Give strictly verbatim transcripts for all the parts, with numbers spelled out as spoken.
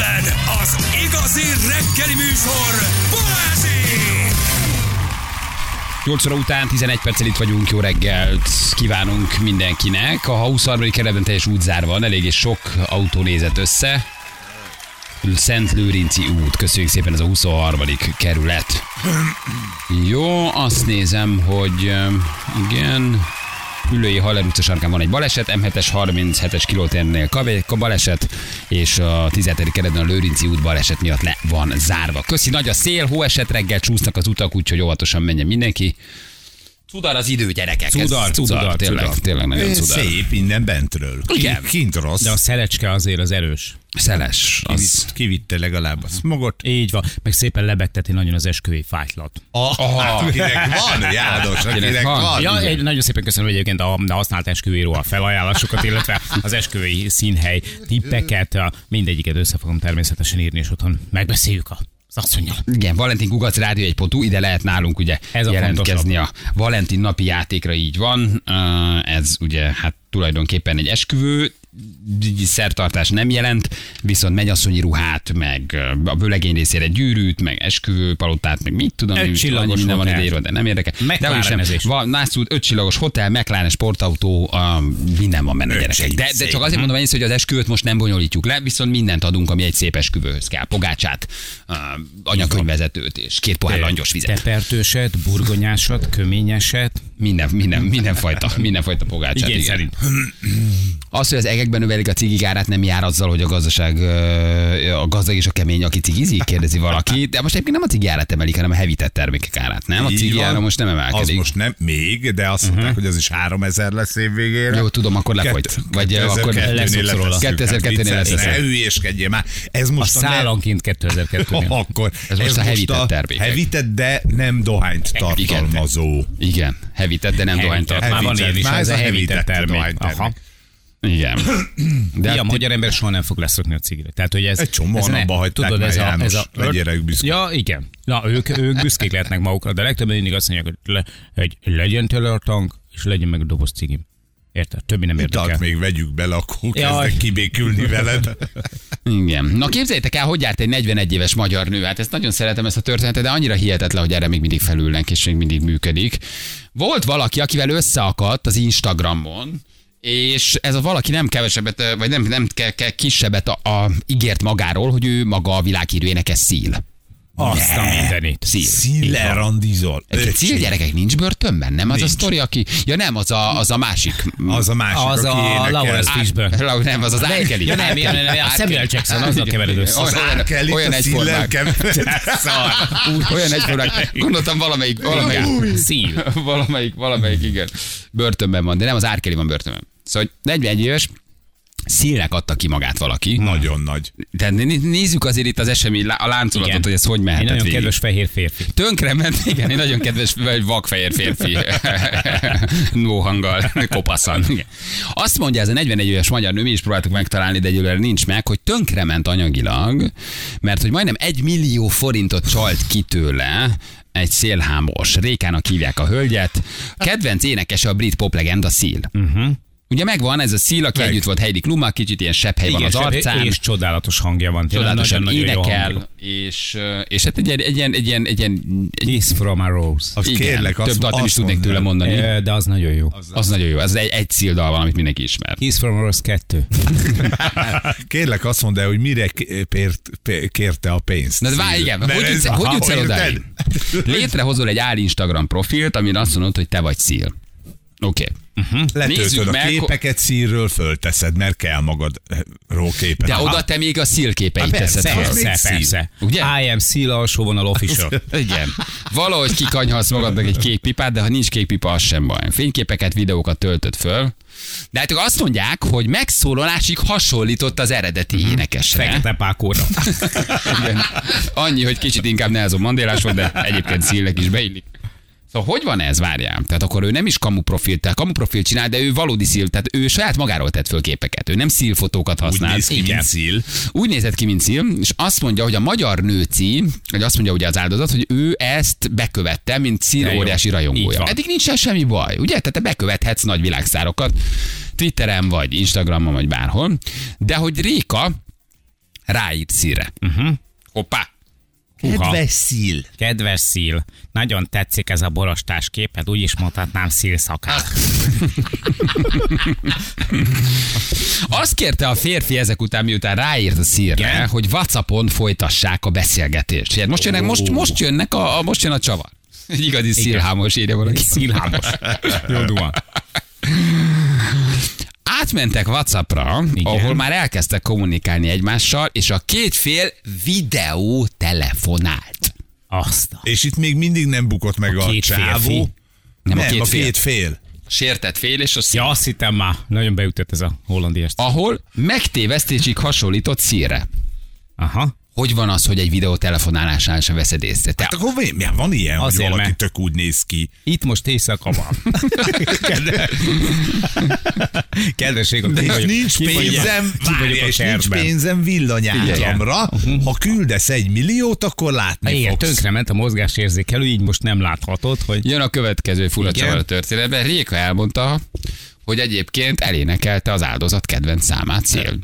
egyetlen, az igazi reggeli műsor, Balázsék! nyolc óra után tizenegy perccel itt vagyunk, jó reggelt kívánunk mindenkinek. A huszonharmadik kerületben teljes útzár van, eléggé sok autó nézett össze. Szent Lőrinci út, köszönjük szépen, ez a huszonharmadik kerület. Jó, azt nézem, hogy igen... Üllői Haller utca sarkán van egy baleset, em hetes harminchetes kilótérnél baleset, és a tizenhetedik kerületben a Lőrinci út baleset miatt le van zárva. Köszi, nagy a szél, hóesett, reggel csúsznak az utak, úgyhogy óvatosan menjen mindenki. Cudar az idő, gyerekek. Cudar, cudar, cudar tényleg, cudar. tényleg nagyon cudar. Szép innen bentről. Igen. Kint rossz. De a szelecske azért az erős. Szeles. Az... Kivitte legalább a smogot. Így van. Meg szépen lebegteti nagyon az esküvői fájtlat. Oh, hát, akinek van, János, akinek van. van. Ja, egy, nagyon szépen köszönöm egyébként a, a használt esküvőről a felajánlásokat, illetve az esküvői színhely tippeket, mindegyiket össze fogom természetesen írni, és otthon megbeszéljük a... Szasszonyal. Igen, Valentin kukac rádió egy pontú, ide lehet nálunk ugye ez a jelentkezni a Valentin napi játékra, így van. Ez ugye hát tulajdonképpen egy esküvő, szertartás nem jelent, viszont mennyasszonyi ruhát, meg a bőlegény részére gyűrűt, meg esküvő palotát, meg mit tudom, öt csillagos minden hotel. Van ideírva, de nem érdekel. McLaren-ezés. Öt csillagos hotel, McLaren sportautó, um, minden van benne, gyerekek. De, de csak azért mondom én, hogy az esküvőt most nem bonyolítjuk le, viszont mindent adunk, ami egy szép esküvőhöz kell. Pogácsát, uh, anyakönyvezetőt és két pohár langyos vizet. Tepertőset, burgonyásat, köményeset. Minden, minden, mindenfajta, mindenfajta pogácsát. Igen, igen. Az, hogy az egekben növelik a cigik árát, nem jár azzal, hogy a gazdaság, a gazdag és a kemény, aki cigizik, kérdezi valaki. De most egyébként nem a cigi árát emelik, hanem a hevített termékek árát, nem? A cigi ára most nem emelkedik. Az most nem, még, de azt mondták, uh-huh. hogy az is háromezer lesz év végére. Jó, tudom, akkor lefolyt. Vagy akkor leszoksz róla. kétezer-kettőnél lesz. Ne hülyéskedjél már. A szállanként kétezer-kettőnél. Ez most a hevített termék. Hevített, de nem dohányt tartalmazó. Igen, hevített, de nem dohányt tartalmazó. Már van év is, ez a hevített termék. Igen. De a magyar ember soha nem fog leszokni a cigire. Tehát, hogy ez... Egy csomó annabba hagyták már, János, legyenek büszkék. Ja, igen. Na, ők, ők büszkék lehetnek magukra, de legtöbben mindig azt mondják, hogy, le, hogy legyen tele a tank, és legyen meg a doboz cigim. Érted? Többi nem érdekel. Italt még vegyük bele, akkor kezdek kibékülni veled. Igen. Na képzeljétek el, hogy járt egy negyvenegy éves magyar nő. Hát ezt nagyon szeretem, ezt a történetet, de annyira hihetetlen, hogy erre még mindig felülnek, és még mindig működik. Volt valaki, akivel összeakadt az Instagramon, és ez a valaki nem kevesebbet, vagy nem, nem ke, ke, kisebbet a, a, ígért magáról, hogy ő maga a világhírű énekes Seal. Azt a mindenit. Seal-le randizol. Seal, gyerekek, nincs börtönben? Nem nincs. Az a sztori, aki... Ja nem, az a, az a másik. Az a másik, az aki énekel. Az a Lawrence Fishburne. Nem, az az R. Kelly. Ja nem, ja, nem, ja, a Samuel Jackson, azzal kevered össze. Az R. Kelly, a Seal-le kevered. Olyan egyformák. Gondoltam valamelyik... Seal. Valamelyik, valamelyik, igen. Börtönben van, de nem az R. Kelly van börtönben. Szóval negyvenegy éves... Seal-nek adta ki magát valaki. Nagyon nagy. De nézzük azért itt az esemény, a láncolatot, igen. Hogy ez hogy mehetett végig. Egy nagyon kedves fehér férfi. Tönkre ment, igen, egy nagyon kedves vakfehér férfi. Nóhanggal, kopaszan. Igen. Azt mondja ez a negyvenegy éves magyar nő, mi is próbáltuk megtalálni, de egyelőre nincs meg, hogy tönkre ment anyagilag, mert hogy majdnem egy millió forintot csalt ki tőle, egy szélhámos. Rékának hívják a hölgyet. Kedvenc énekese a brit poplegenda Seal. Uh-huh. Ugye megvan ez a Seal, aki együtt volt Heidi Klummal, kicsit ilyen sebb hely van az arcán. És csodálatos hangja van. Csodálatosan énekel, és, és hát egy ilyen... Egy ilyen, egy ilyen, egy ilyen egy... Kiss from a Rose. Az igen, kérlek, több dalt nem is tudnék tőle mondani. E, de az nagyon jó. Az, az nagyon jó, az egy, egy Seal dal van, amit mindenki ismer. Kiss from a Rose kettő. Kérlek, azt mondd el, hogy mire kért, kérte a pénzt. Na, várj, igen, hogy jutsz, a, hogy jutsz el odáig? Létrehozol egy áll Instagram profilt, amire azt mondod, hogy te vagy Seal. Oké. Okay. Uh-huh. Letöltöd a meg... képeket Seal-ről, fölteszed, mert kell magadról képet. De aha. Oda te még a Seal képeit teszed. Persze, persze, persze. Ugye? I am Seal, alsó vonal official. Igen. Valahogy kikanyhatsz magadnak egy kék pipát, de ha nincs kék pipa, az sem baj. Fényképeket, videókat töltöd föl. De hát azt mondják, hogy megszólalásig hasonlított az eredeti uh-huh. énekesre. Fekete Pákóra. Annyi, hogy kicsit inkább Nelson Mandélás volt, de egyébként Seal-nek is beillik. Szóval hogy van ez, várjál? Tehát akkor ő nem is kamu profilt, tehát kamu profilt csinál, de ő valódi Seal, tehát ő saját magáról tett föl képeket, ő nem Seal fotókat használ. Úgy néz ki, mint Seal. Úgy nézett ki, mint Seal, és azt mondja, hogy a magyar nőci, vagy azt mondja ugye az áldozat, hogy ő ezt bekövette, mint Seal óriási rajongója. Eddig nincsen semmi baj, ugye? Tehát te bekövethetsz nagy világszárokat Twitteren, vagy Instagramon, vagy bárhol, de hogy Réka ráírt szíre. Uh-huh. Hoppá! Uha. Kedves szíl. Kedves szíl. Nagyon tetszik ez a borostás kép, hát úgy is mondhatnám szílszakát. Azt kérte a férfi ezek után, miután ráírt a szírre, hogy WhatsAppon folytassák a beszélgetést. Most, jönnek, most, most, jönnek a, a, most jön a csavar. Egy igazi szílhámos, írja valaki. Szílhámos. Jó duma. Átmentek WhatsAppra, igen, ahol már elkezdtek kommunikálni egymással, és a két fél videó telefonált. Aztán. És itt még mindig nem bukott meg a, a csávó. Nem, nem, a két a fél. Két fél. Sértett fél, és a szír. Ja, azt hittem már. Nagyon beütött ez a hollandiás. Ahol megtévesztésig hasonlított szírre. Aha. Hogy van az, hogy egy videó telefonálásán sem veszed észre? Te... Hát akkor miért van ilyen, azért, hogy valaki tök úgy néz ki? Itt most éjszaka van. Kedvesség, hogy nincs, nincs pénzem, várja, és nincs pénzem villanyáramra. Uh-huh. Ha küldesz egy milliót, akkor látni igen, fogsz. Tönkrement a mozgásérzékelő, így most nem láthatod, hogy... Jön a következő fura csavar a történetben. Réka elmondta, hogy egyébként elénekelte az áldozat kedvenc számát, Cél.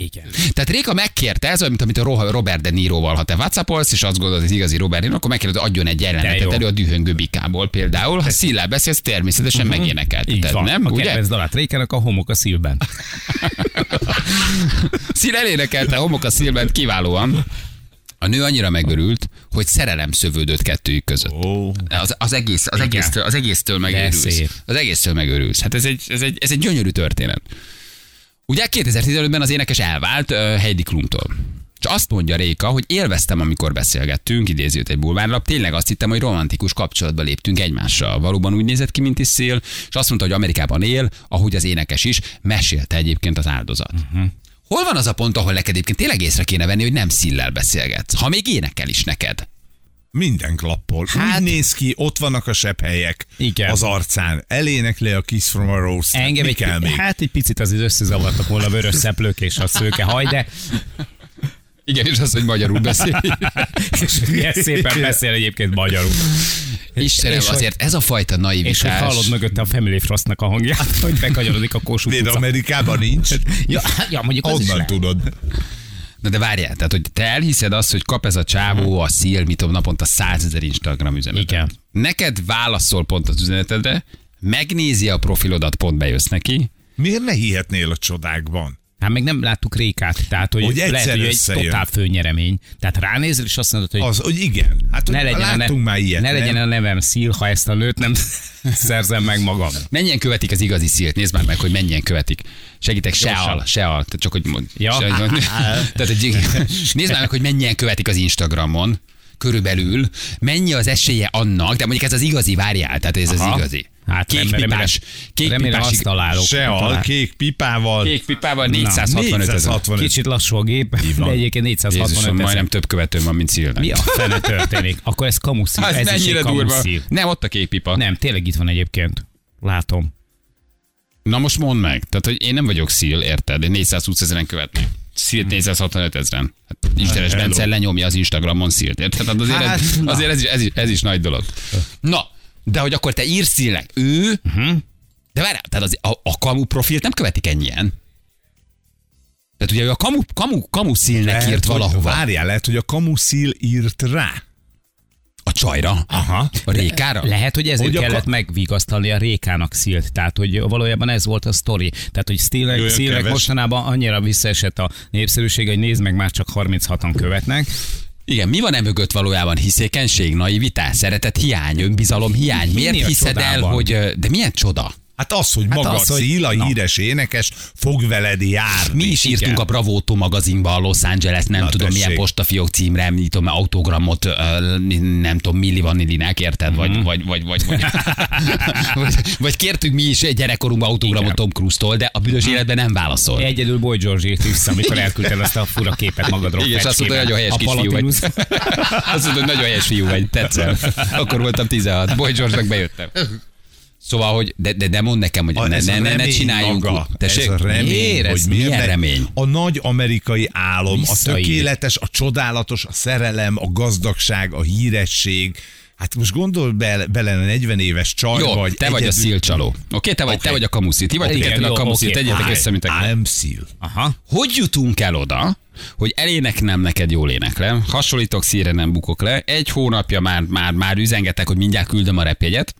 Igen. Tehát Réka megkérte, ez olyan, mint amit a Robert De Niroval, ha te WhatsAppolsz, és azt gondolod, hogy igazi Robert De Niro, akkor megkérdezed, adjon egy jelenetet elő a Dühöngő bikából például. Ha szíllel beszélsz, természetesen uh-huh. megénekelteted, nem? A kedvenc dalát Rékának, a Homok a szívben. Szíl elénekelte a Homok a szívben kiválóan. A nő annyira megörült, hogy szerelem szövődött kettőjük között. Oh. Az, az, egész, az, egésztől, az egésztől megőrülsz. Az egésztől megőrülsz. Hát ez egy, ez egy, ez egy gyönyörű történet. Ugye kétezer-tizenötben az énekes elvált uh, Heidi Klumtól. És azt mondja Réka, hogy élveztem, amikor beszélgettünk, idézi őt egy bulvárlap, tényleg azt hittem, hogy romantikus kapcsolatba léptünk egymással. Valóban úgy nézett ki, mint is Szél, és azt mondta, hogy Amerikában él, ahogy az énekes is, mesélte egyébként az áldozat. Uh-huh. Hol van az a pont, ahol neked egyébként tényleg észre kéne venni, hogy nem Szillel beszélgetsz, ha még énekel is neked? Minden klappol. Hát, úgy néz ki, ott vannak a sebhelyek az arcán. Elénekli a Kiss from a Rose. Engem egy, hát egy picit azért összezavartak volna a vörös szeplők és a szőke haj, de... Igen, és az, hogy magyarul beszél. És ilyen szépen beszél egyébként magyarul. Istenem, azért ez a fajta naivitás. És hallod mögötte a Family Frostnak a hangját, hogy bekagyarodik a Kossuth utca. De Amerikában nincs. Ja, ja, mondjuk az is tudod. Na de várjál, tehát hogy te elhiszed azt, hogy kap ez a csávó, a Szél, mit tudom, naponta százezer Instagram üzenetet. Igen. Neked válaszol pont az üzenetedre, megnézi a profilodat, pont bejössz neki. Miért ne hihetnél a csodákban? Hát meg nem láttuk Rékát, tehát hogy, hogy lehet, hogy egy totál főnyeremény. Tehát ránézel, és azt mondod, hogy... Az, hogy igen. Hát, hogy ne legyen láttunk ne, már ilyet. Ne legyen nem? A nevem Szil, ha ezt a nőt nem szerzem meg magam. Mennyien követik az igazi Szilt? Nézd már meg, hogy mennyien követik. Segítek, se al, se al. Csak hogy mond. Ja. Tehát, hogy nézd már meg, hogy mennyien követik az Instagramon. Körülbelül mennyi az esélye annak, de mondjuk ez az igazi, várjál, tehát ez aha, az igazi. Hát kékpipás. Remélem azt találok. Se a kék pipával. Kék pipával négyszázhatvanöt ezer. Kicsit lassú a gép, de egyébként négyszázhatvanöt ezer. Majdnem több követőm van, mint Szilnek. Mi a fene történik? Akkor ez kamuszív. Hát ez mennyire durva. Nem, ott a kék pipa. Nem, tényleg itt van egyébként. Látom. Na most mondd meg. Tehát, hogy én nem vagyok Szil, érted? Én négyszázhúsz ezeren követni. Szilt négyszázhatvanöt ezeren. Hát, Istenes Bence lenyomja az Instagramon Szilt, érted? Hát azért, hát, ez, azért ez, is, ez, is, ez is nagy dolog. Na, de hogy akkor te írsz Szilnek, ő... Uh-huh. De várjál, tehát az, a, a kamu profilt nem követik ennyien. Tehát ugye, hogy a kamu, kamu, kamu Szilnek lehet, írt valahova. Várjál, lehet, hogy a kamu Szil írt rá. A csajra? Aha. A Rékára? Lehet, hogy ezért hogy kellett a... megvigasztalni a Rékának Szilt. Tehát, hogy valójában ez volt a sztori. Tehát, hogy Szilnek, Szilnek mostanában annyira visszaesett a népszerűség, hogy nézd meg, már csak harminchatan követnek. Igen, mi van e mögött valójában? Hiszékenység, naivitás, szeretet, hiány, önbizalom, hiány. Miért mi hiszed el, hogy... De milyen csoda? Hát az, hogy hát maga az, Szil, a híres énekes fog veled járni. Mi is írtunk igen. a Bravótó magazinba, a Los Angeles, nem na, tudom tessék. Milyen postafiók címre, említom, autogramot, nem tudom, Milli Vanillinek, érted? Vagy, mm-hmm. vagy, vagy, vagy, vagy, vagy, vagy kértünk mi is gyerekkorunkban autogramot igen. Tom Cruise-tól, de a büdös életben nem válaszol. Egyedül Boy George írt vissza, amikor elküldted azt a fura képet magadról. Igen, és azt mondta, hogy nagyon helyes kisfiú vagy. Azt mondta, hogy nagyon helyes fiú vagy, tetszem. Akkor voltam tizenhat, Boy George-nak bejöttem. Szóval, hogy de, de, de mondd nekem, hogy a, ne, ne, ne, ne csináljunk. Ez a remény, hogy milyen remény. A nagy amerikai álom, visszaír. A tökéletes, a csodálatos, a szerelem, a gazdagság, a híresség, Hát most gondolj be, bele a negyven éves csaj, jó, vagy... te egyedül... vagy a szilcsaló. Oké, okay, te, okay. te vagy a kamuszi. Ti vagy igen, jó, a kamuszi, okay. Tegyetek össze, mint a... I'm szil. Aha. Hogy jutunk el oda, hogy eléneklem neked, jól éneklem, hasonlítok, szírre nem bukok le, egy hónapja már, már, már üzengetek, hogy mindjárt küldöm a repjegyet.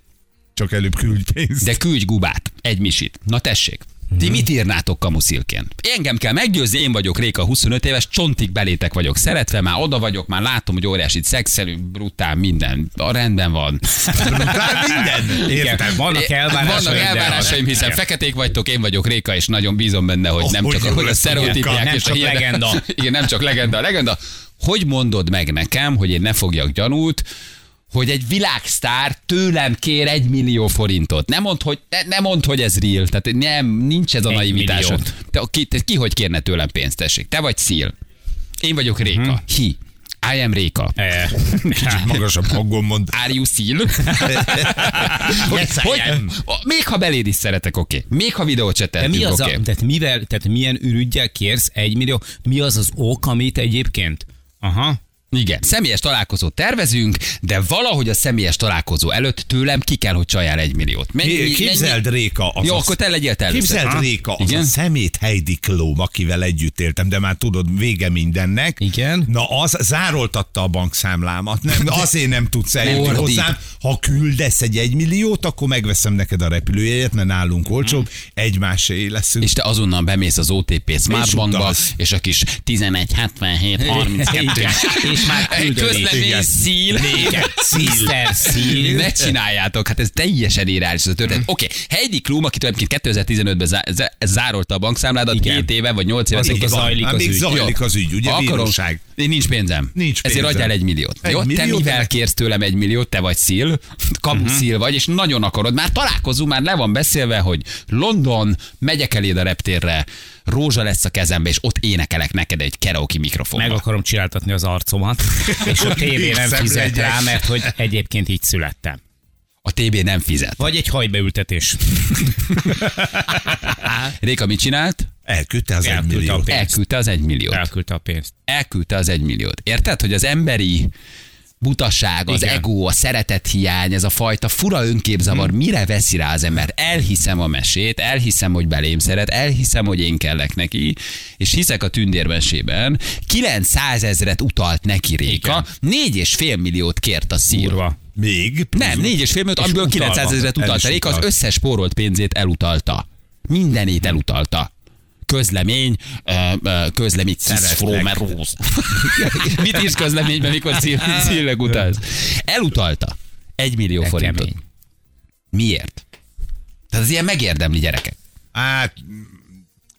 Csak előbb küldj pénzt. De küldj gubát, egy misit. Na tessék. Ti hmm. mit írnátok kamuszilként? Engem kell meggyőzni, én vagyok Réka, huszonöt éves, csontig belétek vagyok szeretve, már oda vagyok, már látom, hogy óriásit szexelő, brutál minden, a rendben van. Brutál minden? Értem, vannak elvárásaim. Vannak elvárásaim, hiszen feketék vagytok, én vagyok Réka, és nagyon bízom benne, hogy oh, nem csak hogy a sztereotípiák, és a legenda. Igen, nem csak legenda, a legenda. Hogy mondod meg nekem, hogy én ne fogjak gyanút, hogy egy világsztár tőlem kér egy millió forintot. Nem mondd, hogy, ne, ne mondd, hogy ez real. Tehát nem, nincs ez a naivitásod. Te, ki, te, ki hogy kérne tőlem pénzt, tessék? Te vagy Szil. Én vagyok Réka. Uh-huh. Hi. I am Réka. E, Kicsit magasabb hangon mond. Are you Szil? Yes, hogy, még ha beléd is szeretek, oké. Okay. Még ha videót se tettünk, mi az okay. a, tehát, mivel, tehát milyen ürügygel kérsz egy millió? Mi az az ok, amit egyébként? Aha. Igen, személyes találkozót tervezünk, de valahogy a személyes találkozó előtt tőlem ki kell, hogy csajál egy milliót. Mennyi, Képzeld mennyi? Réka, az jó, akkor te legyél te először. Képzeld ha? Réka, az igen? A szemét Heidi Klum, akivel együtt éltem, de már tudod, vége mindennek. Igen. Na, az zároltatta a bankszámlámat. Nem, azért nem tudsz eljutni hozzám. Ha küldesz egy egymilliót, akkor megveszem neked a repülőjegyet, mert nálunk olcsóbb, egymásé leszünk. És te azonnal bemész az o té pé Smartbankba, és, és a kis tizenegy hetvenhét harminckettő és már közlemény Szil. Mister Szil. Ne csináljátok, hát ez teljesen irányos ez a történet. Oké, okay. Heidi Klum, aki tulajdonképpen kétezer-tizenötben zá- zá- zárolta a bankszámládat, hét éve vagy nyolc éve. Még zajlik az ügy. Zajlik az ügy, ugye bíróság. Nincs pénzem. Nincs pénzem. Ezért adjál egy milliót. Egy jó? Milliót te mivel kérsz tőlem egy milliót, te vagy Szil, kamu Szil vagy, és nagyon akarod. Már találkozunk, már le van beszélve, hogy London, megyek eléd a reptérre, rózsa lesz a kezembe, és ott énekelek neked egy karaoke mikrofonban. Meg akarom csináltatni az arcomat, és a tévé nem fizet rá, mert hogy egyébként így születtem. A té bé nem fizet. Vagy egy hajbeültetés. Réka mit csinált? Elküldte az egy milliót. Elküldte az egy milliót. Elküldte a pénzt. Elküldte az egy milliót. Érted, hogy az emberi butaság, az igen. ego, a szeretethiány, ez a fajta fura önképzavar, hmm. mire veszi rá az ember? Elhiszem a mesét, elhiszem, hogy belém szeret, elhiszem, hogy én kellek neki, és hiszek a tündérmesében. kilencszázezret utalt neki Réka, négy és fél milliót kért a Szil. Még? Plusz. Nem, négy és fél milliót, amiből kilencszázezret utalta Réka, az összes spórolt pénzét elutalta. Mindenét elutalta. Közlemény, közlemény, ciszfrómeróz. Mit írsz közleményben, mikor szívleg utálsz? Elutalta egy millió de forintot. Kemény. Miért? Tehát az ilyen megérdemli, gyerekek. Hát...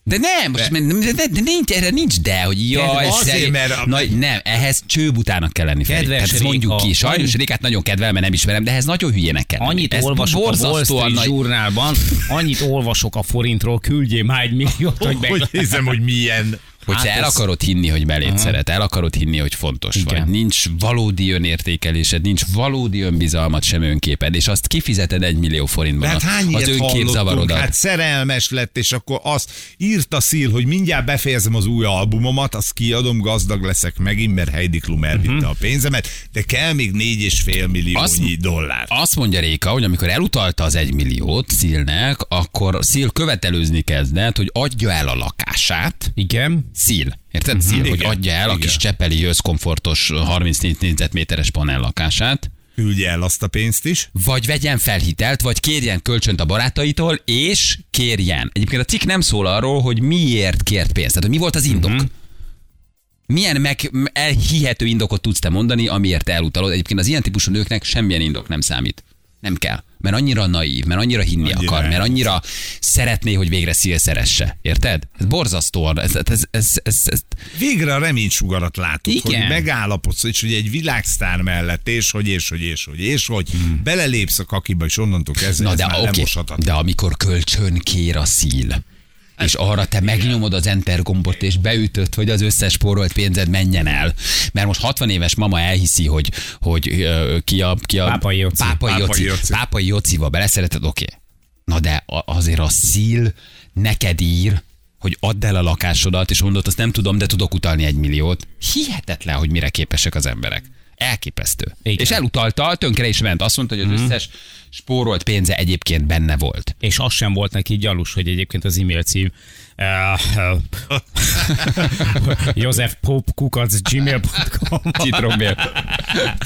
De nem, most, de, de, de, de nincs, erre nincs de, hogy jaj, azért, mert... na, nem, ehhez csőbutának kell lenni. Kedves Réka, mondjuk ki, sajnos Rékát nagyon kedvelem, mert nem ismerem, de ehhez nagyon hülyének kell lenni. Annyit olvasok a Wall Street nagy... Journalban, annyit olvasok a forintról, küldjél már egy milliót, hogy meg... Hogy hiszem, hogy milyen... Hogyha hát el akarod hinni, hogy beléd szeret, el akarod hinni, hogy fontos igen. vagy, nincs valódi önértékelésed, nincs valódi önbizalmat, sem önképed, és azt kifizeted egy millió forintban hát az önképzavarodat. Hát szerelmes lett, és akkor azt írt a Szil, hogy mindjárt befejezem az új albumomat, azt kiadom, gazdag leszek megint, mert Heidi Klum elvitte uh-huh. a pénzemet, de kell még négy és fél milliónyi dollár. Azt mondja Réka, hogy amikor elutalta az egy milliót Szilnek, akkor Szil követelőzni kezdett, hogy adja el a lakását. Igen. Szil. Érted? Uh-huh. Szil, hogy adja el igen. a kis csepeli őszkomfortos harmincnégy négyzetméteres panel lakását. Küldje el azt a pénzt is. Vagy vegyen fel hitelt, vagy kérjen kölcsönt a barátaitól, és kérjen. Egyébként a cikk nem szól arról, hogy miért kért pénzt. Tehát, hogy mi volt az indok? Uh-huh. Milyen meg elhihető indokot tudsz te mondani, amiért elutalod? Egyébként az ilyen típusú nőknek semmilyen indok nem számít. Nem kell. Mert annyira naív, mert annyira hinni annyira akar, mert annyira szeretné, hogy végre Szil szeresse. Érted? Ez borzasztóan. Ez, ez, ez, ez, ez. Végre a reménysugarat látod, igen. hogy megállapodsz, és hogy egy világsztár mellett, és hogy, és hogy, és hogy, és hogy, hmm. belelépsz a kakiba, és onnantól kezdve na ez de, már okay. lemoshatatlan. De amikor kölcsön kér a Szil, és arra te megnyomod az enter gombot, és beütöd, hogy az összes spórolt pénzed menjen el. Mert most hatvan éves mama elhiszi, hogy, hogy ki a... Ki a Pápai Jóci. Pápai Jóci. Pápai Jócival beleszereted, oké. Okay. Na de azért a Szil neked ír, hogy add el a lakásodat, és mondod, azt nem tudom, de tudok utalni egy milliót. Hihetetlen, hogy mire képesek az emberek. Elképesztő. Igen. És elutalta, tönkre is ment. Azt mondta, hogy az mm. összes spórolt pénze egyébként benne volt. És az sem volt neki gyalus, hogy egyébként az e-mail cím josef pop kukac gmail pont com citrommail.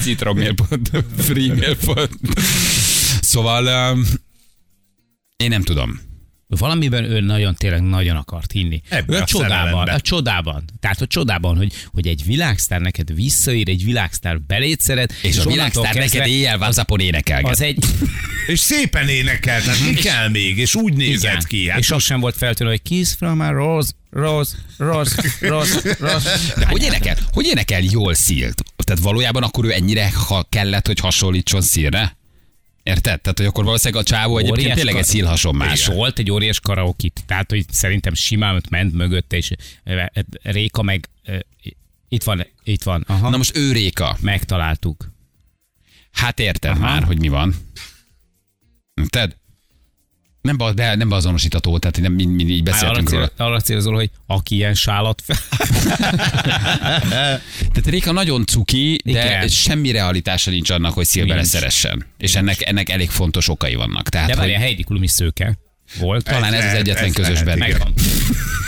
citrommail pont freemail pont Szóval um, én nem tudom. Valamiben ő nagyon, tényleg nagyon akart hinni. Ebben a csodában, a csodában. Tehát a csodában, hogy, hogy egy világsztár neked visszaír, egy világsztár beléd szeret. És, és a világsztár neked éjjel WhatsAppon énekelget. Az egy... és szépen énekel, tehát mi kell még, és úgy nézett igen. ki. Hát és az sem volt feltűnő, hogy kiss from a rose, rose, rose, rose, rose. De hogy énekel? Hogy énekel jól Sealt? Tehát valójában akkor ő ennyire ha kellett, hogy hasonlítson Sealre? Érted? Tehát, hogy akkor valószínűleg a csávó óriás egyébként tényleg egy szélhasonmás. És volt egy óriás karaokit. Tehát, hogy szerintem simán ment mögötte, és Réka meg... Itt van, itt van. Aha. Na most ő Réka. Megtaláltuk. Hát érted aha. már, hogy mi van. Ted? Nem, be, nem beazonosítató, tehát nem, mi, mi így beszéltünk arra róla. Cél, arra célzol, hogy aki ilyen sálat fel. Tehát Réka nagyon cuki, de igen. semmi realitása nincs annak, hogy Szilvere szeressen. És ennek, ennek elég fontos okai vannak. Tehát, de várjál, hogy... Heidi Klum is szőke volt. Talán ez, ez az egyetlen ez közös lehet, bennük.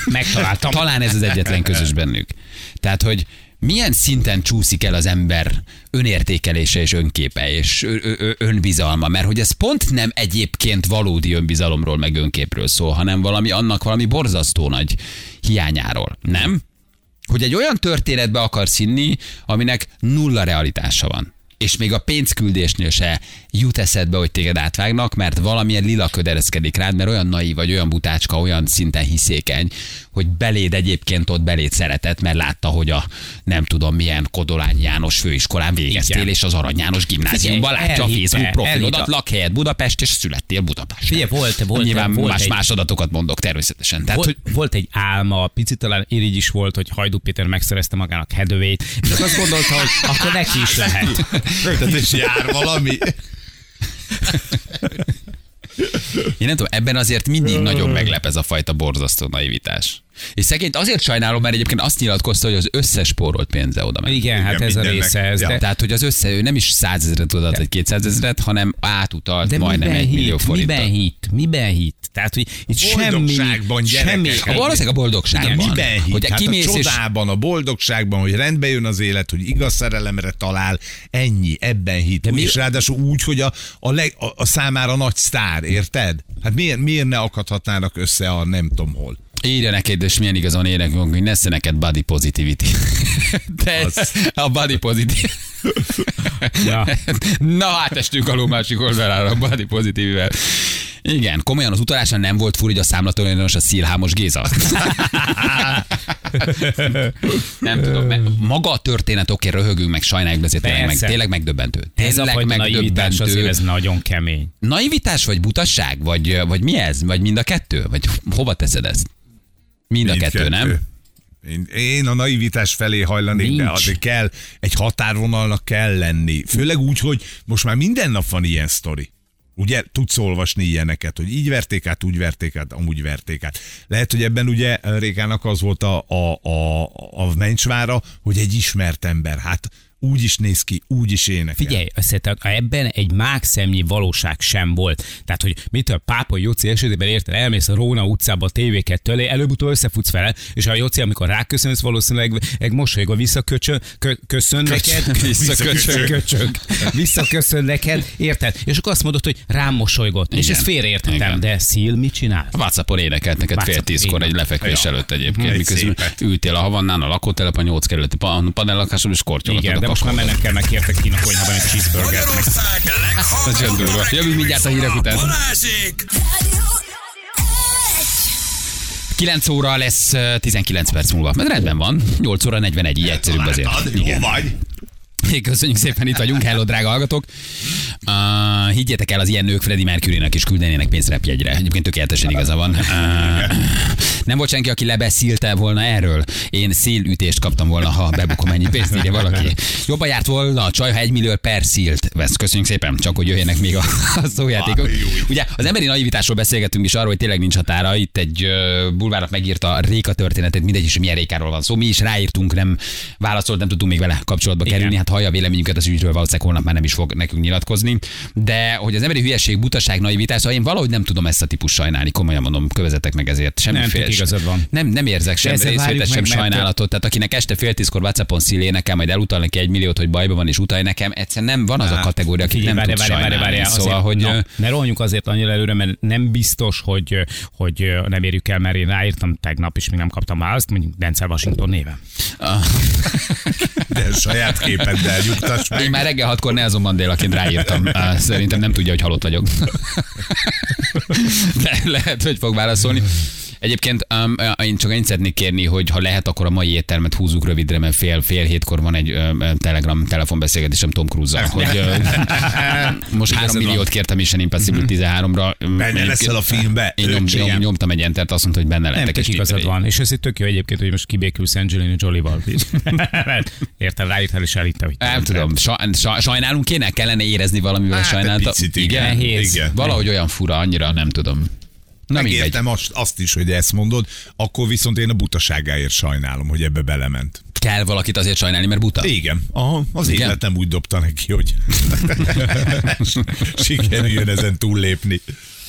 Megtaláltam. Talán ez az egyetlen közös bennük. Tehát, hogy milyen szinten csúszik el az ember önértékelése és önképe és ö- ö- önbizalma, mert hogy ez pont nem egyébként valódi önbizalomról meg önképről szól, hanem valami annak valami borzasztó nagy hiányáról, nem? Hogy egy olyan történetbe akarsz hinni, aminek nulla realitása van. És még a pénzküldésnél se jut eszedbe, hogy téged átvágnak, mert valamilyen lila köd ereszkedik rád, mert olyan naív vagy, olyan butácska, olyan szinten hiszékeny, hogy beléd egyébként ott beléd szeretett, mert látta, hogy a nem tudom milyen Kodolány János főiskolán végeztél, igen. és az Arany János gimnáziumban látja a Facebook profilodat, lakhelyed Budapest, és születtél Budapest. Ugye volt, volt, nyilván volt más, egy... más adatokat mondok természetesen. Tehát, volt, hogy... volt egy álma, picit talán irigy is volt, hogy Hajdú Péter megszerezte magának Hedővét, és azt gondolta, hogy akkor neki is lehet. Tehát is jár valami. Én nem tudom, ebben azért mindig nagyon meglep ez a fajta borzasztó naivitás. És szekényt azért sajnálom, mert egyébként azt nyilatkozta, hogy az összes spórolt pénze oda ment. Igen, hát igen, ez a része. Ez ja. de... Tehát, hogy az össze, ő nem is százezret odaadott, vagy kétszázezret, hanem átutalt de majdnem egy millió forintot. Miben hit? Miben hit? Tehát, hogy itt a boldogságban, semmi, semmi. A valószínűleg a boldogságban. Igen, hogy hát a csodában, és... a boldogságban, hogy rendbe jön az élet, hogy igaz szerelemre talál, ennyi, ebben hit. És ráadásul úgy, hogy a, a, leg, a, a számára nagy sztár, érted? Hát miért, miért ne akadhatnának össze a nem tudom hol? Írja neked, és milyen igazán énekünk, hogy nesze neked body positivity. De a body positivity. Ja. Na, átestünk alul másik oldalára a body positivivel. Igen, komolyan az utalásán nem volt fur, hogy a számlatulajdonos a Szilhámos Géza. Nem tudom, maga a történet, oké, röhögünk, meg sajnáljuk, de tényleg, meg, tényleg megdöbbentő. Ez a fajta naivitás azért, ez nagyon kemény. Naivitás vagy butasság? Vagy, vagy mi ez? Vagy mind a kettő? Vagy hova teszed ezt? Mind, mind a kettő, kettő, nem? Én a naivitás felé hajlanék, nincs. De azért kell, egy határvonalnak kell lenni. Főleg úgy, hogy most már minden nap van ilyen sztori. Ugye tudsz olvasni ilyeneket, hogy így verték át, úgy verték át, amúgy verték át. Lehet, hogy ebben ugye Rékának az volt a, a, a, a mencsvára, hogy egy ismert ember, hát úgy is néz ki, úgy is énekel. Figyelj, összetett, ebben egy mákszemnyi valóság sem volt. Tehát, hogy mitől Pápai Jóci esetében érted, elmész a Róna utcába a té vé kettő elé, előbb-utóbb összefutsz vele, és a Jóci, amikor ráköszönsz, valószínűleg egy mosolyogva visszaköcsön, köszön neked, visszaköcsön, visszaköszön neked, érted? És akkor azt mondod, hogy rám mosolygott. Igen, és ezt félreértettem, de Szil mit csinált? A WhatsAppon énekelt neked WhatsApp fél tízkor egy lefekvés ja. előtt egyébként, miközben ültél a Havannán, a lakótelepen, a nyolc kerületi panellákáson, és kortyolgatod. De most már mennem kell, megkértek ki a konyhában egy cheeseburgert. Nagyon durva. Jövünk mindjárt a hírek után. kilenc óra lesz tizenkilenc perc múlva. Mert rendben van. nyolc óra negyvenegy, így egyszerűbb azért. Igen. Köszönjük szépen, itt vagyunk. Hello, drága hallgatók. Uh, higgyétek el, az ilyen nők Freddie Mercurynek is küldenének pénzt repjegyre. Egyébként tökéletesen igaza van. Uh, nem volt senki, aki lebeszélte volna erről. Én szélütést kaptam volna, ha bebukom ennyi pénzt, írja valaki. Jobban járt volna a csaj, ha egy millió per szílt vesz. Köszönjük szépen, csak hogy jöjjenek még a, a szójátékok. Ugye az emberi naivitásról beszélgetünk is, arról, hogy tényleg nincs határa. Itt egy uh, bulvárnak megírta Réka történetet, mindegy is, hogy milyen Rékáról van szó. Mi is ráírtunk, nem válaszolt, nem tudtunk még vele kapcsolatba igen. kerülni. Hát hallja a véleményünket az ügyről, valószínűleg holnap már nem is fog nekünk nyilatkozni. De hogy az emberi hülyeség, butaság, naivitás, szóval én valahogy nem tudom ezt a típus sajnálni, komolyan mondom, kövezetek meg ezért. Semmiféle. Nem, nem érzek sem részvételt, sem sajnálatot. Tehát akinek este fél tízkor WhatsAppon szílé nekem, majd elutal neki egy milliót, hogy bajban van és utalj nekem, egyszerűen nem van az a kategória, akik nem tud sajnálni. Szóval, hogy na, ne rohanjunk azért annyira előre, mert nem biztos, hogy, hogy nem érjük el, mert én ráírtam tegnap is, még nem kaptam választ, mondjuk Denzel Washington néven. De saját képeddel nyugtass meg. Én már reggel hatkor Nelson Mandélaként ráírtam. Szerintem nem tudja, hogy halott vagyok. De lehet, hogy fog válaszolni. Egyébként um, én csak ennyit szeretnék kérni, hogy ha lehet, akkor a mai éttermet húzzuk rövidre, mert fél, fél hétkor van egy um, Telegram telefonbeszélgetésem Tom Cruise-zal. Hogy, um, most három milliót van. Kértem is, Impossible tizenháromra. Benne leszel a filmbe. Én nyom, nyom, nyomtam egy entert, azt mondta, hogy benne lettek. Nem, és igazad van. És ez itt tök jó egyébként, hogy most kibékülsz Angelina Jolie-val. Értem, ráírtál és elittem. Nem tudom, sajnálunk kéne? Kellene érezni valamivel sajnálta? Igen, valahogy olyan fura, annyira nem tudom. Na, megértem azt, azt is, hogy ezt mondod, akkor viszont én a butaságáért sajnálom, hogy ebbe belement. Kell valakit azért sajnálni, mert buta? Igen. Aha, az igen? Életem úgy dobta neki, hogy sikerüljön ezen túllépni.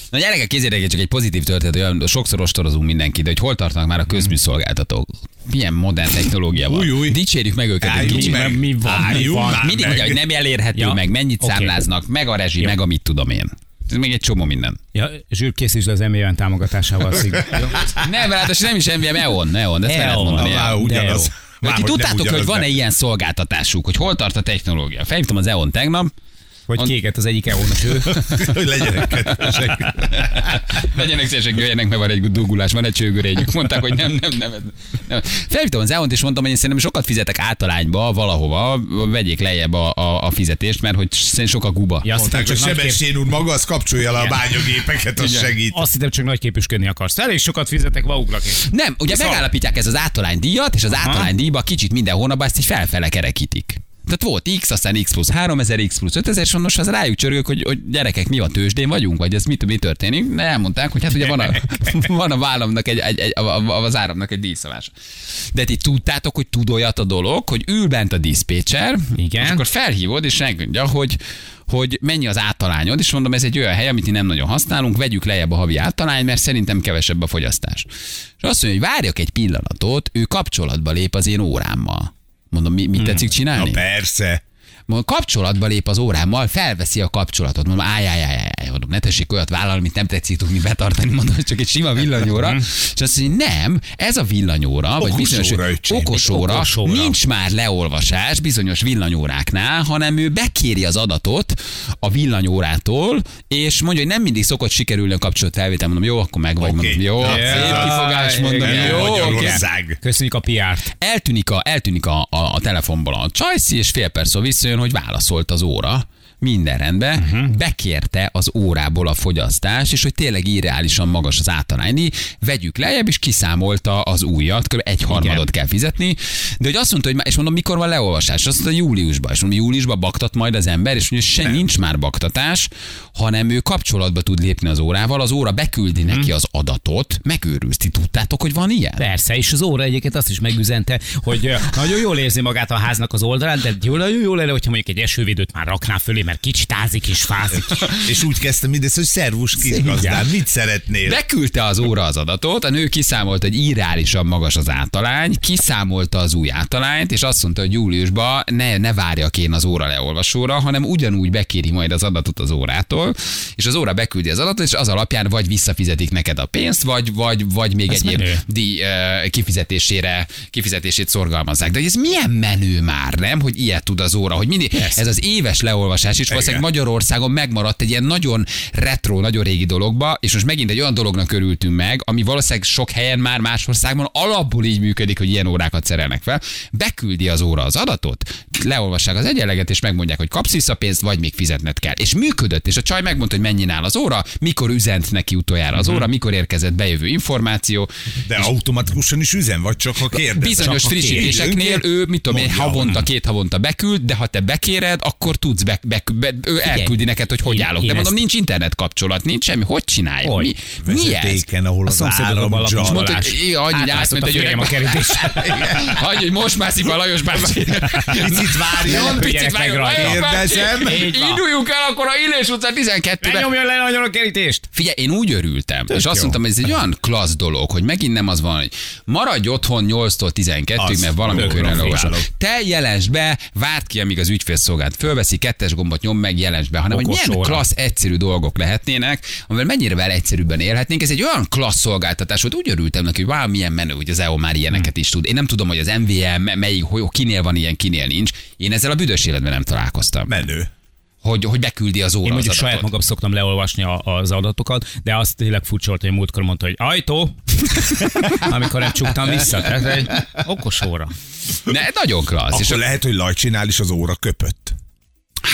Na gyerekek, kézzétek, csak egy pozitív történet, olyan sokszor ostorozunk mindenkit, de hogy hol tartanak már a közműszolgáltatók? Milyen modern technológia van. Uj, uj. Dicsérjük meg őket egy kicsit. Mi, mi van? Álljunk van. Álljunk mindig mondja, hogy nem elérhető ja. meg, mennyit okay. számláznak, meg a rezsi, ja. meg amit tudom én. Ez még egy csomó minden. Ja, Zsűr, készítsd az em vé em támogatásával. Nem, hát nem is em vé em, EON, EON, ezt lehet mondani. Ugyanaz. Ti tudtátok, hogy van-e ilyen szolgáltatásuk, hogy hol tart a technológia? Felhívtam az EON tegnap. Hogy on... kéket az egyik EON-os ő. Hogy legyenek kettősek. Legyenek szesek, jöjjenek, mert van egy dugulás, van egy csőgörényük. Mondták, hogy nem, nem, nem. nem. Felhívtam az EON-t és mondtam, hogy én szerintem sokat fizetek általányba, valahova, vegyék lejjebb a, a, a fizetést, mert hogy sok a guba. Ja, mondták, hogy Sebestyén kép... úr maga, az kapcsolja le a bányagépeket, az igen. segít. Azt hittem, csak nagyképűsködni akarsz. Elég sokat fizetek, vauglak is. Nem, ugye szóval... megállapítják ez az általánydíjat, és az általánydíjba kicsit minden hónapban ezt így felfele kerekítik. Tehát volt X, aztán X plusz háromezer, X plusz ötezer, és onnos, az rájuk csörgök, hogy, hogy gyerekek, mi van, tőzsdén vagyunk, vagy ez mit, mi történik? De elmondták, hogy hát ugye van a, van a vállamnak, egy, egy, egy, az áramnak egy díjszavása. De ti tudtátok, hogy tud olyat a dolog, hogy ül bent a diszpécser, igen. és akkor felhívod, és megmondja, hogy hogy mennyi az általányod, és mondom, ez egy olyan hely, amit mi nem nagyon használunk, vegyük lejjebb a havi általány, mert szerintem kevesebb a fogyasztás. És azt mondja, hogy várjak egy pillanatot, ő kapcsolatba lép az én órámmal. Mondom, mi, mit tetszik csinálni? Na persze. Mondom, kapcsolatba lép az órámmal, felveszi a kapcsolatot. Mondom, áj, áj, áj, áj. Mondom, ne tessék olyat vállalni, amit nem tetszik tudni betartani. Mondom, csak egy sima villanyóra. És azt mondja, nem, ez a villanyóra, vagy bizonyos okosóra, nincs már leolvasás bizonyos villanyóráknál, hanem ő bekéri az adatot a villanyórától, és mondja, hogy nem mindig szokott sikerülni a kapcsolatfelvétel. Mondom, jó, akkor meg vagy. Okay. Mondom, jó, szép kifogás, mondom, jó, okay. Köszönjük a pé er-t. Eltűnik a, eltűnik a, a, a telefonból a csajszi, és fél perc visszajön, hogy válaszolt az óra, minden rendben, uh-huh. bekérte az órából a fogyasztás, és hogy tényleg irreálisan magas az általányi, vegyük lejjebb, és kiszámolta az újat, kb. Egy harmadot kell fizetni, de hogy azt mondta, hogy és mondom, mikor van leolvasás, azt mondta, júliusban, és mondom, júliusban baktat majd az ember, és mondja, se nincs már baktatás, hanem ő kapcsolatba tud lépni az órával, az óra beküldi uh-huh. neki az adatot, megőrülsz, ti tudtátok, hogy van ilyen? Persze, és az óra egyébként azt is megüzente, hogy nagyon jól érzi magát a háznak az oldalán, de nagyon jól lenne, hogyha mondjuk egy esővédőt már rakná fölé, mert kicsitázik és fázik. És úgy kezdtem mindezt, hogy szervus kisgazdám, mit szeretnél? Beküldte az óra az adatot, a nő kiszámolta, hogy irreálisan magas az általány, kiszámolta az új általányt, és azt mondta, hogy júliusban ne, ne várjak én az óra leolvasóra, hanem ugyanúgy bekéri majd az adatot az órától, és az óra beküldi az adatot, és az alapján vagy visszafizetik neked a pénzt, vagy, vagy, vagy még ez egyéb díj, kifizetésére, kifizetését szorgalmazzák. De ez milyen menő már, nem? Hogy ilyet tud az óra, hogy mindig, ez az éves leolvasás is igen. Valószínűleg Magyarországon megmaradt egy ilyen nagyon retro, nagyon régi dologba, és most megint egy olyan dolognak örültünk meg, ami valószínűleg sok helyen már más országban alapból így működik, hogy ilyen órákat szerelnek fel. Beküldi az óra az adatot, leolvassák az egyenleget, és megmondják, hogy kapsz visszapénzt, vagy még fizetned kell. És működött, és a csaj megmondta, hogy mennyin áll az óra, mikor üzent neki utoljára az óra, mikor érkezett bejövő információ. De automatikusan is üzen, vagy csak ha kérdez. Bizonyos frissítéseknél ő, mit tudom én, havonta, két havonta beküld, de ha te bekéred, akkor tudsz be, be, be, ő elküldi neked, hogy hogy állok. De mondom, nincs internet kapcsolat, nincs semmi, hogy csinálja? Hogy? Mi? Mi ez? Ahol az áram dzsarolás. Annyi átment egy öreg a kerítéssel. Annyi, most mászik a Lajos bácsi. Picit várjon, picit várjon. Induljunk el akkor a Illés utca tizenkettőben. Ne nyomjon le nagyon a kerítést. Figyelj, én úgy örültem, és azt mondtam, ez egy olyan klassz dolog, hogy megint nem az van, hogy maradj otthon nyolctól tizenkettőig, mert valamikor elolvasod. Te jelensd be, várd ki, amíg az ügyfélszolgált fölveszi, kettes gombot nyom meg, jelensd be, hanem hogy milyen klassz egyszerű dolgok lehetnének, amivel mennyire vele egyszerűbben élhetnénk. Ez egy olyan klassz szolgáltatás volt, úgy örültem neki, hogy wow, milyen menő, hogy az e o már ilyeneket is tud. Én nem tudom, hogy az em vé em melyik, hogy kinél van ilyen, kinél nincs. Én ezzel a büdös életben nem találkoztam. Menő. Hogy, hogy beküldi az óra. Én mondjuk saját magam szoktam leolvasni a, az adatokat, de azt tényleg furcsa volt, hogy múltkor mondta, hogy ajtó, amikor nem csuktam vissza. Tehát egy okos óra. Ne, nagyon klassz. Akkor és lehet, hogy Lajcsinál is az óra köpött.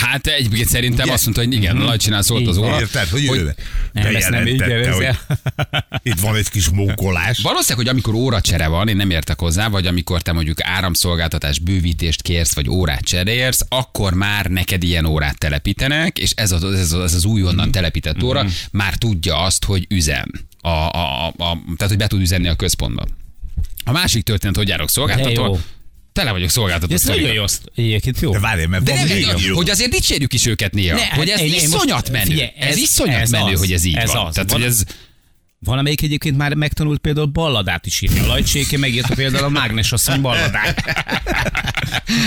Hát egyébként szerintem igen. Azt mondta, hogy igen, mm-hmm. Lajcsinál szólt az óra. Érted, hogy jövő. Nem, ezt nem így érezze. Itt van egy kis mókolás. Valószínűleg, hogy amikor óracsere van, én nem értek hozzá, vagy amikor te mondjuk áramszolgáltatás bővítést kérsz, vagy órát cserélsz, akkor már neked ilyen órát telepítenek, és ez az, ez az, ez az újonnan telepített óra mm-hmm. már tudja azt, hogy üzem. A, a, a, a, tehát, hogy be tud üzenni a központban. A másik történet, hogy járok szolgáltató. Tele vagyok szolgáltató. Ez nagyon jó. Jó. De várjál, mert de nem, az, hogy azért dicsérjük is őket néha, ne, hogy ez én, iszonyat én menő. Figyelj, ez, ez iszonyat ez menő, az, hogy ez így ez van. Az. Tehát, van. Hogy ez... Valamelyik egyébként már megtanult például balladát is írni. A Lajcséké megírta például a Mágnes asszony balladát.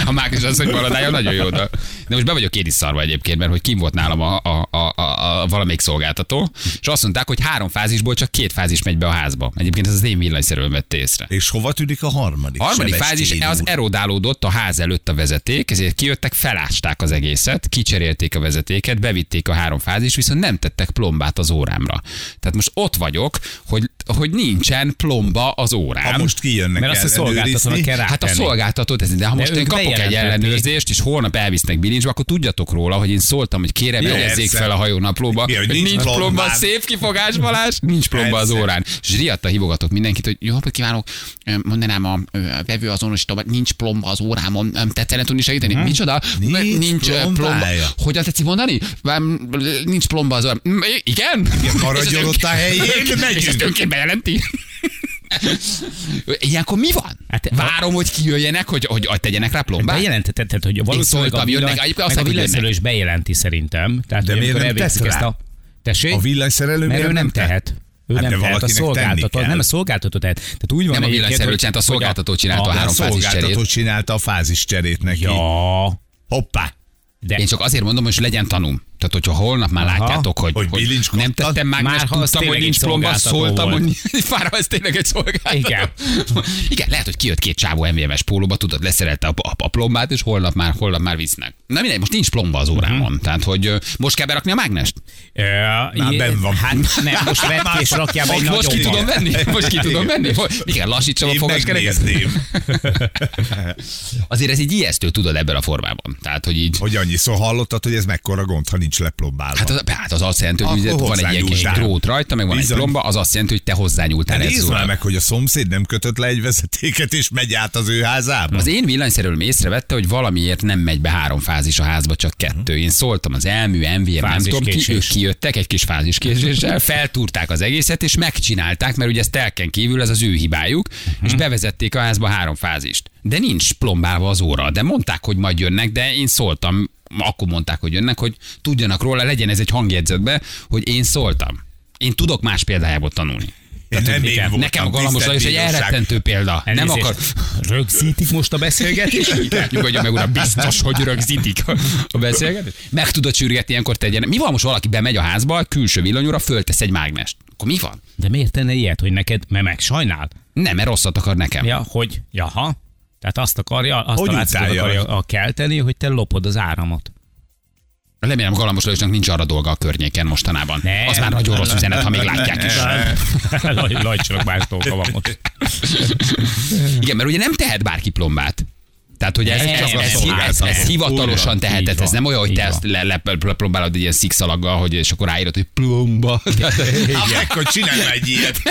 A Mágnes asszony balladája nagyon jó. De most be vagyok én is szarva egyébként, mert hogy kim volt nálam a, a, a, a, a valamelyik szolgáltató, és azt mondták, hogy három fázisból csak két fázis megy be a házba. Egyébként ez az én villanyszerelőm vett észre. És hova tűnik a harmadik? A harmadik fázis, az erodálódott a ház előtt a vezeték, ezért kijöttek, felásták az egészet, kicserélték a vezetéket, bevitték a három fázis, viszont nem tettek plombát az órámra. Tehát most ott vagyok, Hogy, hogy nincsen plomba az órám. Ha most kijönnek mert azt ellenőrizni. Kell hát a szolgáltatót, de ha de most én kapok egy ellenőrzést, és holnap elvisznek bilincsbe, akkor tudjatok róla, hogy én szóltam, hogy kérem, jegyezzék fel a hajónaplóba, hogy nincs, nincs plomba, plomba szép kifogás, Balázs, nincs plomba az órán. És riadta hívogatok mindenkit, hogy jó, hogy kívánok, mondanám a vevő azonosítóban, nincs plomba az órámon, tetszene tudni segíteni? Hmm. Micsoda? Nincs, nincs plomba. Hogyan tetszik mondani? Nincs plomba az órám. Igen? Maradjon ott a helyén. Megyünk. És ezt önként bejelenti. Ilyenkor mi van? Hát, várom, hogy kijöjjenek, hogy, hogy, hogy tegyenek rá plombát. Bejelentetted, hogy valószínűleg a villanyszerelő is bejelenti szerintem. Tehát, de miért nem tesz rá? Ezt a... a villanyszerelő miért nem, nem tehet? Ő hát nem tehet, a szolgáltató, nem a szolgáltató tehet. Tehát úgy van, nem a villanyszerelő csinált, a szolgáltató csinálta a három fázis cserét. A szolgáltató csinálta a fázis cserét neki. Ja. Hoppá. De. Én csak azért mondom, hogy legyen tanúm. Tehát, hogyha holnap már aha, látjátok, hogy, hogy, hogy nem tettem már, már tudtam, hogy nincs plomba, szóltam, volt. Hogy fára, ez tényleg egy szolgáltató. Igen. Igen, lehet, hogy kijött két csávó em vé em-es pólóba, tudod, leszerelte a, a, a plombát, és holnap már, holnap már visznek. Na mindegy, most nincs plomba az órámon. Mm. Tehát, hogy most kell berakni a mágnest? É, már benn van. Hát nem, most vedd ki, és rakjál be egy most ki tudom venni? Most ki tudom venni? Igen, lassítsam a fogaskereket. Azért ez így ijesztő, tudod, ebben a formában. Tehát, hogy így... Hogy annyiszor hallottad, hogy ez mekkora gond, ha nincs leplombálva. Hát az, hát az azt jelenti, hogy van egy ilyen kis drót rajta, meg van bizony. Egy plomba, az azt jelenti, hogy te hozzányúltál. Nézd már meg, hogy a szomszéd nem kötött le egy vezetéket, és megy át az ő házába. Az én villanyszerelőm észrevette, hogy valamiért nem megy be három fázis a házba, csak kettő. Én szóltam az elmű, em vé em, nem tudom ki, ők kijöttek egy kis fáziskéséssel, feltúrták az egészet, és megcsinálták, mert ugye ez telken kívül ez az ő hibájuk, és bevezették a házba három fázist. De nincs plombálva az óra, de mondták, hogy majd jönnek, de én szóltam, akkor mondták, hogy jönnek, hogy tudjanak róla, legyen ez egy hangjegyzetbe, hogy én szóltam. Én tudok más példájából tanulni. Tehát, nem nekem a Galambos Lajos egy elrettentő példa. Elnézést. Nem akar... Rögzítik most a beszélgetést? Nyugodjon meg, uram, biztos, hogy rögzítik a beszélgetést. Meg tudod sürgetni, ilyenkor tegyen. Mi van most, valaki bemegy a házba, külső villanyúra, föltesz egy mágnest? Akkor mi van? De miért tenne ilyet, hogy neked, mert megsajnál? Nem, mert rosszat akar nekem. Ja, hogy, jaha. Tehát azt akarja, azt a látszót akarja a kelteni, hogy te lopod az áramot. Remélem, a Galambos Lajosnak nincs arra dolga a környéken mostanában. Ne, az már nagyon rossz üzenet, ha még látják is. Lajcsolok más dolga van most. Igen, mert ugye nem tehet bárki plombát. Tehát, hogy ez, ez, ez, ez, ez hivatalosan tehetett, ez nem olyan, hogy te ezt leplombálod egy ilyen szikszalaggal, hogy és akkor ráírod, hogy plomba. Akkor csinálj egy ilyet.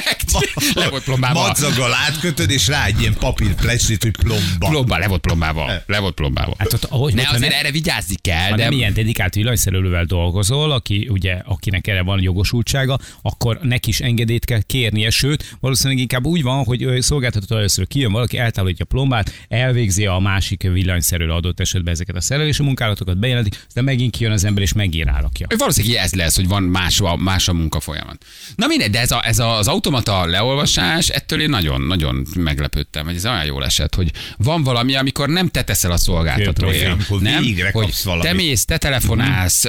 Le volt plombával. Madzaggal átkötöd, és rá egy ilyen papírplecsnit, hogy plomba. Plomba, le volt plombával. Le volt plombával. Ne, azért erre vigyázni kell. Ha nem ilyen dedikált villanyszerelővel dolgozol, aki ugye, akinek erre van jogosultsága, akkor neki is engedélyt kell kérnie, sőt, valószínűleg inkább úgy van, hogy szolgáltató először kijön valaki, eltávolítja a plombát, elvégzi a másik villanyszerűre adott esetben ezeket a szerelési munkálatokat bejelentik, de megint kijön az ember és megint rárakja. Valószínűleg ez lesz, hogy van más a, más a munkafolyamat. Na mindegy, de ez, a, ez az automata leolvasás, ettől én nagyon-nagyon meglepődtem, hogy ez olyan jól esett, hogy van valami, amikor nem te teszel a szolgáltatóért. Nem, hogy te mész, te telefonálsz,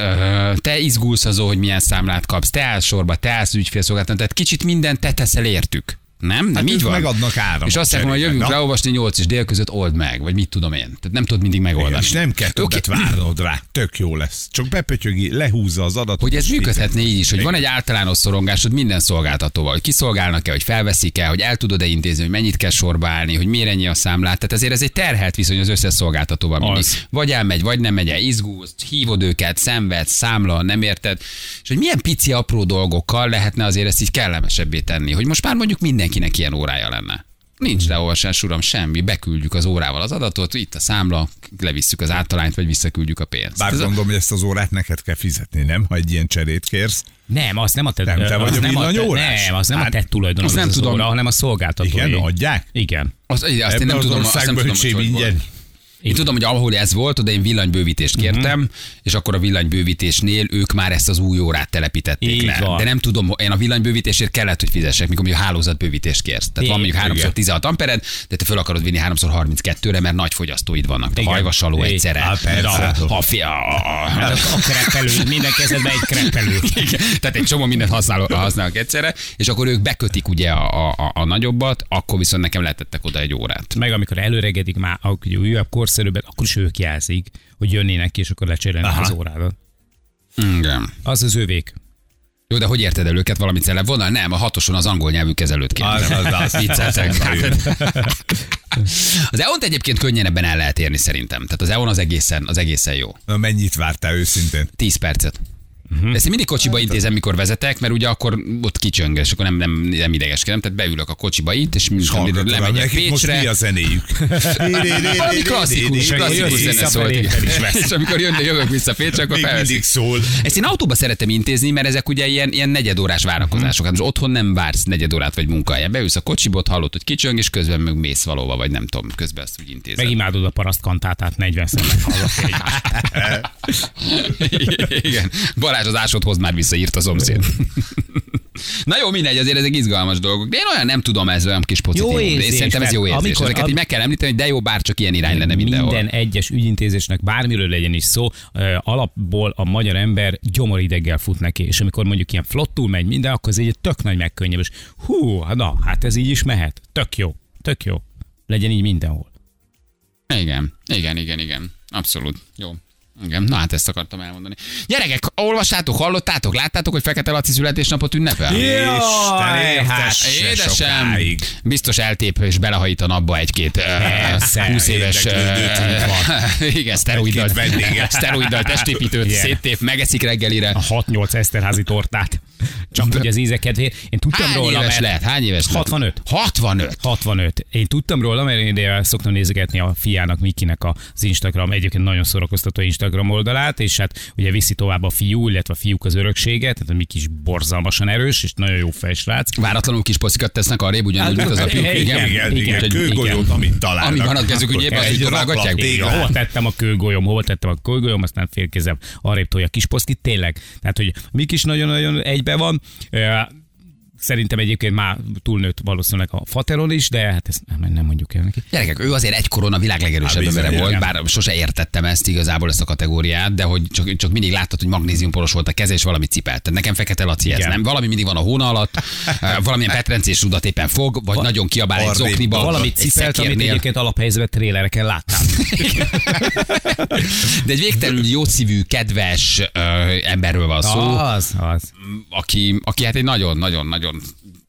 te izgulsz azon, hogy milyen számlát kapsz, te állsz sorba, te állsz ügyfélszolgáltató, tehát kicsit mindent te teszel értük. Nem? Nem hát így van. Megadnak áramot. És azt mondom, hogy jövünk ráolvasni nyolc és dél között, old meg, vagy mit tudom én. Tehát nem tudod mindig megoldani. Igen, és nem kell többet okay. várnod rá. Tök jó lesz. Csak bepötyögi, lehúzza az adatot. Hogy ez működhetne így is, hogy van egy általános szorongásod minden szolgáltatóval, hogy kiszolgálnak-e, hogy felveszik-e, hogy el tudod-e intézni, hogy mennyit kell sorba állni, hogy miért ennyi a számlát. Tehát ezért ez egy terhelt viszony az összes szolgáltatóval mindig. Az. Vagy elmegy, vagy nem megy el, izgulsz, hívod őket, szenvedsz, számla, nem érted. És hogy milyen pici apró dolgokkal lehetne azért ezt így kellemesebbé tenni, hogy most már mondjuk minden kinek ilyen órája lenne. Nincs leolvasás, uram, semmi, beküldjük az órával az adatot, itt a számla, levisszük az áttalányt, vagy visszaküldjük a pénzt. Bár gondolom, hogy ezt az órát neked kell fizetni, nem? Ha egy ilyen cserét kérsz. Nem, azt nem a te nem, te vagy az a villanyórás. Nem, az nem a te tulajdonos az, az, az óra, hanem a szolgáltatói. Igen, adják? Igen. Azt, azt én nem az tudom, azt nem tudom, hogy ingyen. Én tudom, hogy ahol ez volt, oda én villanybővítést kértem, uh-huh. és akkor a villanybővítésnél ők már ezt az új órát telepítették így le. Van. De nem tudom, én a villanybővítésért kellett, hogy fizessek, mikor mondjuk hálózatbővítést kérsz. Tehát így, van mondjuk háromszor tizenhat ampered, de te föl akarod vinni háromszor harminckettőre, mert nagy fogyasztóid vannak. Te hajvasaló egyszerre. Ha fia... A krepelő, minden kezedben egy krepelő. Tehát egy csomó mindent használok egyszerre, és akkor ők bekötik ugye a nagyobbat, akkor viszont nekem letettek oda egy órát. Meg amikor előregedik már újabb korszak, akkor is ők jelzik, hogy jönnének ki, és akkor lecserélnek az órádat. Igen. Az az övék. Jó, de hogy érted el őket valamit szellem? Vonal nem, a hatoson az angol nyelvű kezelőt kérdezem. Az, az, az. Vicceltek. Az é on-t egyébként könnyen ebben el lehet érni szerintem. Tehát az é on az egészen, az egészen jó. Na, mennyit vártál őszintén? tíz percet. Uh-huh. Ezt én mindig kocsiba intézem, mikor vezetek, mert ugye akkor ott kicsöng, és akkor nem, nem, nem idegeskedem, tehát beülök a kocsiba itt, és mindig lemegyek Pécsre. Most mi a zenéjük? Valami klasszikus, klasszikus zene szólt. És amikor jön, jövök vissza Pécsre, akkor felveszik. Ezt én autóba szeretem intézni, mert ezek ugye ilyen, ilyen negyedórás várakozások. Hát most otthon nem vársz negyed órát, vagy munkahelyen. Beülsz a kocsiba, ott hallod, hogy kicsöng, és közben meg mész valóba, vagy nem tudom, közben ezt úgy intézem. Megimádod a paraszt kantátát, negyven szemnek hallok. Az ásot hoz már vissza, írt a szomszéd. Na jó, mindegy, azért ezek izgalmas dolgok. De én olyan nem tudom, ez olyan kis pozitívum. Érzés, én szerintem ez jó érzés. Ezeket ab... így meg kell említeni, hogy de jó, bár csak ilyen irány lenne mindenhol. Minden egyes ügyintézésnek, bármiről legyen is szó, alapból a magyar ember gyomorideggel fut neki. És amikor mondjuk ilyen flottul megy minden, akkor ez egy tök nagy megkönnyebbülés. Hú, na, hát ez így is mehet. Tök jó, tök jó. Legyen így mindenhol. Igen, igen, igen, igen. Abszolút. Jó. Igen, na hát ezt akartam elmondani. Gyerekek, olvastátok, hallottátok, láttátok, hogy Fekete Laci születésnapot ünnepel? Jaj, hát édesem. Biztos eltép és belehajít a napba egy-két húsz éves igen, szteroiddal, szteroiddal testépítőt széttép, megeszik reggelire. A hat-nyolc eszterházi tortát. Csak hogy az ízekedvér. Én tudtam róla, mert... lehet? Hány éves lett? hatvanöt hatvanöt hatvanöt Én tudtam róla, mert én ide szoktam nézegetni a fiának, Mikinek az Instagram, egyébként nagyon szórakoztató Instagram oldalát, és hát ugye viszi tovább a fiú, illetve a fiúk az örökséget, tehát a Miki is borzalmasan erős, és nagyon jó fejsrác. Váratlanul kis pocikat tesznek arrébb, ugyanúgy, mint az a fiúk. Igen, igen, egy kőgolyót, amit találnak. Amit van a kezük, hogy éppen azt találgatják. Hova tettem a kőgolyóm, hova tettem a kőgolyóm, aztán félkézzel arrébb tolja a kis pocit, tényleg. Tehát, hogy Miki is nagyon-nagyon egybe van, Szerintem egyébként már túlnőtt valószínűleg a Fateron is, de hát ezt nem, nem mondjuk el neki. Gyerekek, ő azért egykoron a világ legerősebb embere volt, bár sose értettem ezt igazából, ezt a kategóriát, de hogy csak, csak mindig láttad, hogy magnéziumporos volt a keze, és valami cipelt. Nekem Fekete Laci ez, nem? Valami mindig van a hóna alatt, valamilyen petrencés rudat éppen fog, vagy nagyon kiabál egy zokniba. Valami cipelt, amit egyébként alaphelyzetben trélereken láttam. De egy végtelenül jószívű, kedves emberről van szó. Az, az. Aki, aki hát egy nagyon-nagyon-nagyon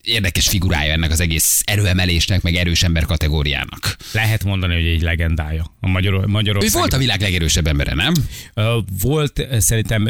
érdekes figurája ennek az egész erőemelésnek, meg erős ember kategóriának. Lehet mondani, hogy egy legendája a Magyar- Magyarországon. Ő volt a világ legerősebb embere, nem? Volt, szerintem,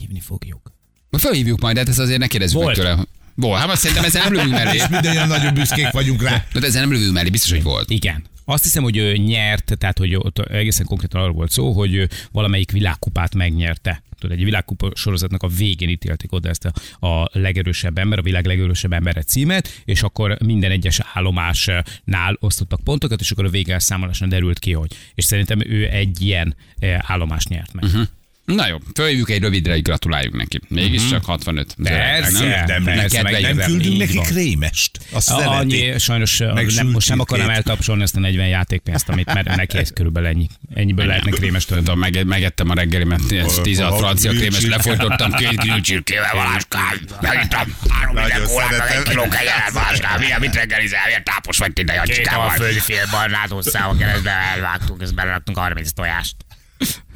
hívni fogjuk. Fölhívjuk majd, de ezt azért ne kérdezzük meg tőle. Volt, hát szerintem ezzel nem lövünk mellé. És mindannyian nagyon büszkék vagyunk rá. De ezzel nem lövünk mellé, biztos, hogy volt. Igen. Azt hiszem, hogy ő nyert, tehát hogy ott egészen konkrétan arról volt szó, hogy valamelyik világkupát megnyerte. Tudod, egy világkupa sorozatnak a végén ítélték oda ezt a, a legerősebb ember, a világ legerősebb embere címet, és akkor minden egyes állomásnál osztottak pontokat, és akkor a végelszámolásnál derült ki, hogy. És szerintem ő egy ilyen állomást nyert meg. Uh-huh. Na jó, följövjük egy rövidre, hogy gratuláljunk neki. Mégis csak hatvanöt. Persze, nem, nem, nem küldünk neki krémest. Azt a, annyi, sajnos nem, most nem akarom eltapsolni ezt a negyven játékpénzt, amit mert neki ez körülbelül ennyi. Ennyiből lehetne krémest tölteni. Meg, megettem a reggelimet, tíz a francia krémest, lefolytottam két grillcsirkével valáskán, megittem három ideg kólát, egy kiló kegyelel valáskán, milyen mit reggelizel, milyen tápos vagy tinte Jancsikával. Két a földi fél barnát hosszával keresztbe elvágtunk, és beleraktunk harminc tojást.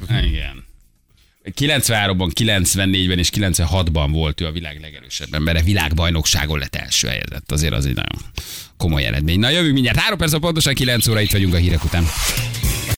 Igen. kilencvenháromban, kilencvennégyben és kilencvenhatban volt ő a világ legerősebb embere. Világbajnokságon lett első helyezett. Azért az egy nagyon komoly eredmény. Na, jövünk mindjárt. három perc pontosan kilenc óra, itt vagyunk a hírek után.